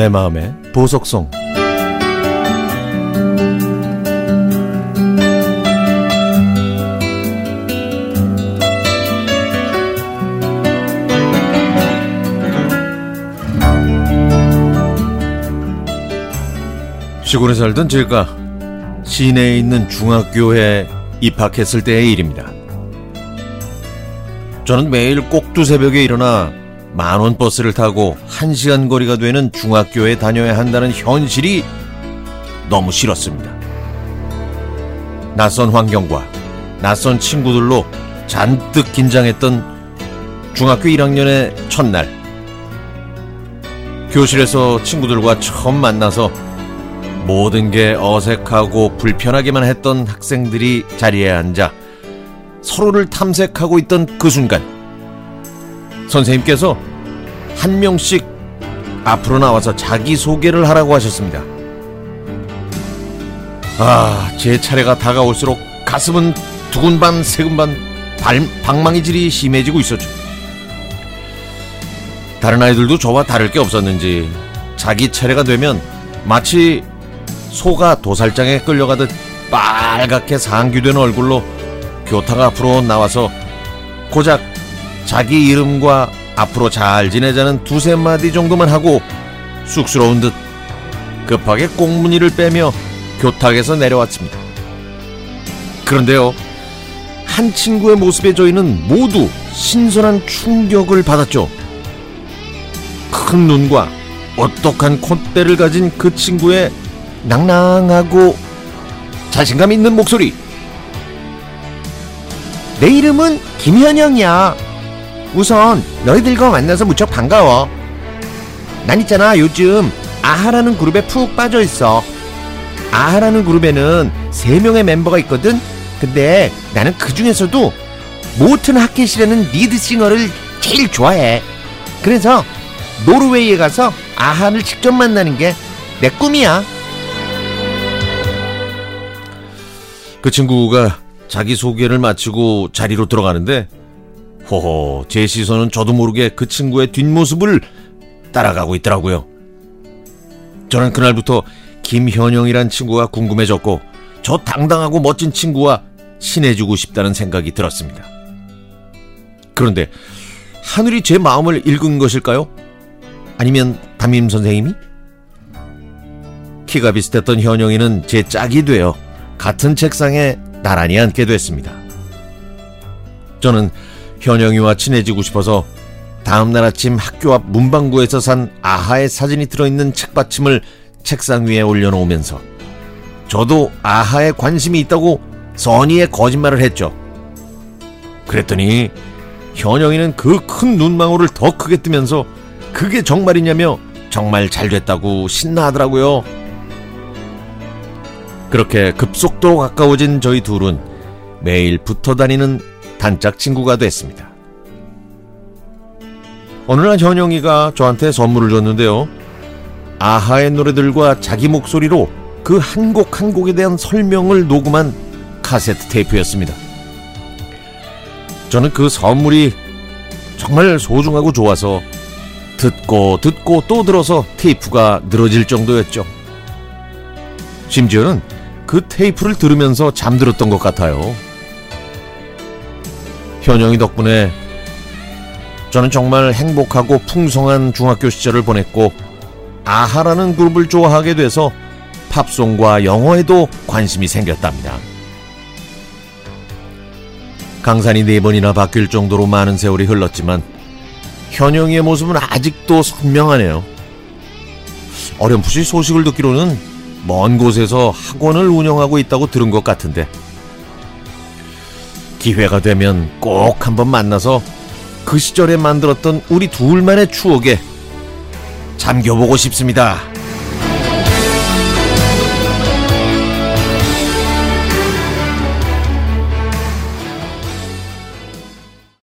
내 마음의 보석송. 시골에 살던 제가 시내에 있는 중학교에 입학했을 때의 일입니다. 저는 매일 꼭두 새벽에 일어나 10,000원 버스를 타고 1시간 거리가 되는 중학교에 다녀야 한다는 현실이 너무 싫었습니다. 낯선 환경과 낯선 친구들로 잔뜩 긴장했던 중학교 1학년의 첫날, 교실에서 친구들과 처음 만나서 모든 게 어색하고 불편하기만 했던 학생들이 자리에 앉아 서로를 탐색하고 있던 그 순간, 선생님께서 한 명씩 앞으로 나와서 자기소개를 하라고 하셨습니다. 아, 제 차례가 다가올수록 가슴은 두근반 세근반 방망이질이 심해지고 있었죠. 다른 아이들도 저와 다를 게 없었는지 자기 차례가 되면 마치 소가 도살장에 끌려가듯 빨갛게 상기된 얼굴로 교탁 앞으로 나와서 고작 자기 이름과 앞으로 잘 지내자는 2~3마디 정도만 하고 쑥스러운 듯 급하게 꽁무니를 빼며 교탁에서 내려왔습니다. 그런데요, 한 친구의 모습에 저희는 모두 신선한 충격을 받았죠. 큰 눈과 어떡한 콧대를 가진 그 친구의 낭낭하고 자신감 있는 목소리. 내 이름은 김현영이야. 우선 너희들과 만나서 무척 반가워. 난 있잖아, 요즘 아하라는 그룹에 푹 빠져있어. 아하라는 그룹에는 3명의 멤버가 있거든. 근데 나는 그 중에서도 모튼 하켓이라는 리드싱어를 제일 좋아해. 그래서 노르웨이에 가서 아하를 직접 만나는 게 내 꿈이야. 그 친구가 자기소개를 마치고 자리로 들어가는데, 호호, 제 시선은 저도 모르게 그 친구의 뒷모습을 따라가고 있더라고요. 저는 그날부터 김현영이란 친구가 궁금해졌고 저 당당하고 멋진 친구와 친해지고 싶다는 생각이 들었습니다. 그런데 하늘이 제 마음을 읽은 것일까요? 아니면 담임선생님이? 키가 비슷했던 현영이는 제 짝이 되어 같은 책상에 나란히 앉게 됐습니다. 저는 현영이와 친해지고 싶어서 다음날 아침 학교 앞 문방구에서 산 아하의 사진이 들어있는 책받침을 책상 위에 올려놓으면서 저도 아하에 관심이 있다고 선의의 거짓말을 했죠. 그랬더니 현영이는 그 큰 눈망울을 더 크게 뜨면서 그게 정말이냐며 정말 잘 됐다고 신나하더라고요. 그렇게 급속도로 가까워진 저희 둘은 매일 붙어 다니는 단짝 친구가 됐습니다. 어느 날 현영이가 저한테 선물을 줬는데요, 아하의 노래들과 자기 목소리로 그 한 곡 한 곡에 대한 설명을 녹음한 카세트 테이프였습니다. 저는 그 선물이 정말 소중하고 좋아서 듣고 또 들어서 테이프가 늘어질 정도였죠. 심지어는 그 테이프를 들으면서 잠들었던 것 같아요. 현영이 덕분에 저는 정말 행복하고 풍성한 중학교 시절을 보냈고, 아하라는 그룹을 좋아하게 돼서 팝송과 영어에도 관심이 생겼답니다. 강산이 4번이나 바뀔 정도로 많은 세월이 흘렀지만 현영이의 모습은 아직도 선명하네요. 어렴풋이 소식을 듣기로는 먼 곳에서 학원을 운영하고 있다고 들은 것 같은데, 기회가 되면 꼭 한번 만나서 그 시절에 만들었던 우리 둘만의 추억에 잠겨보고 싶습니다.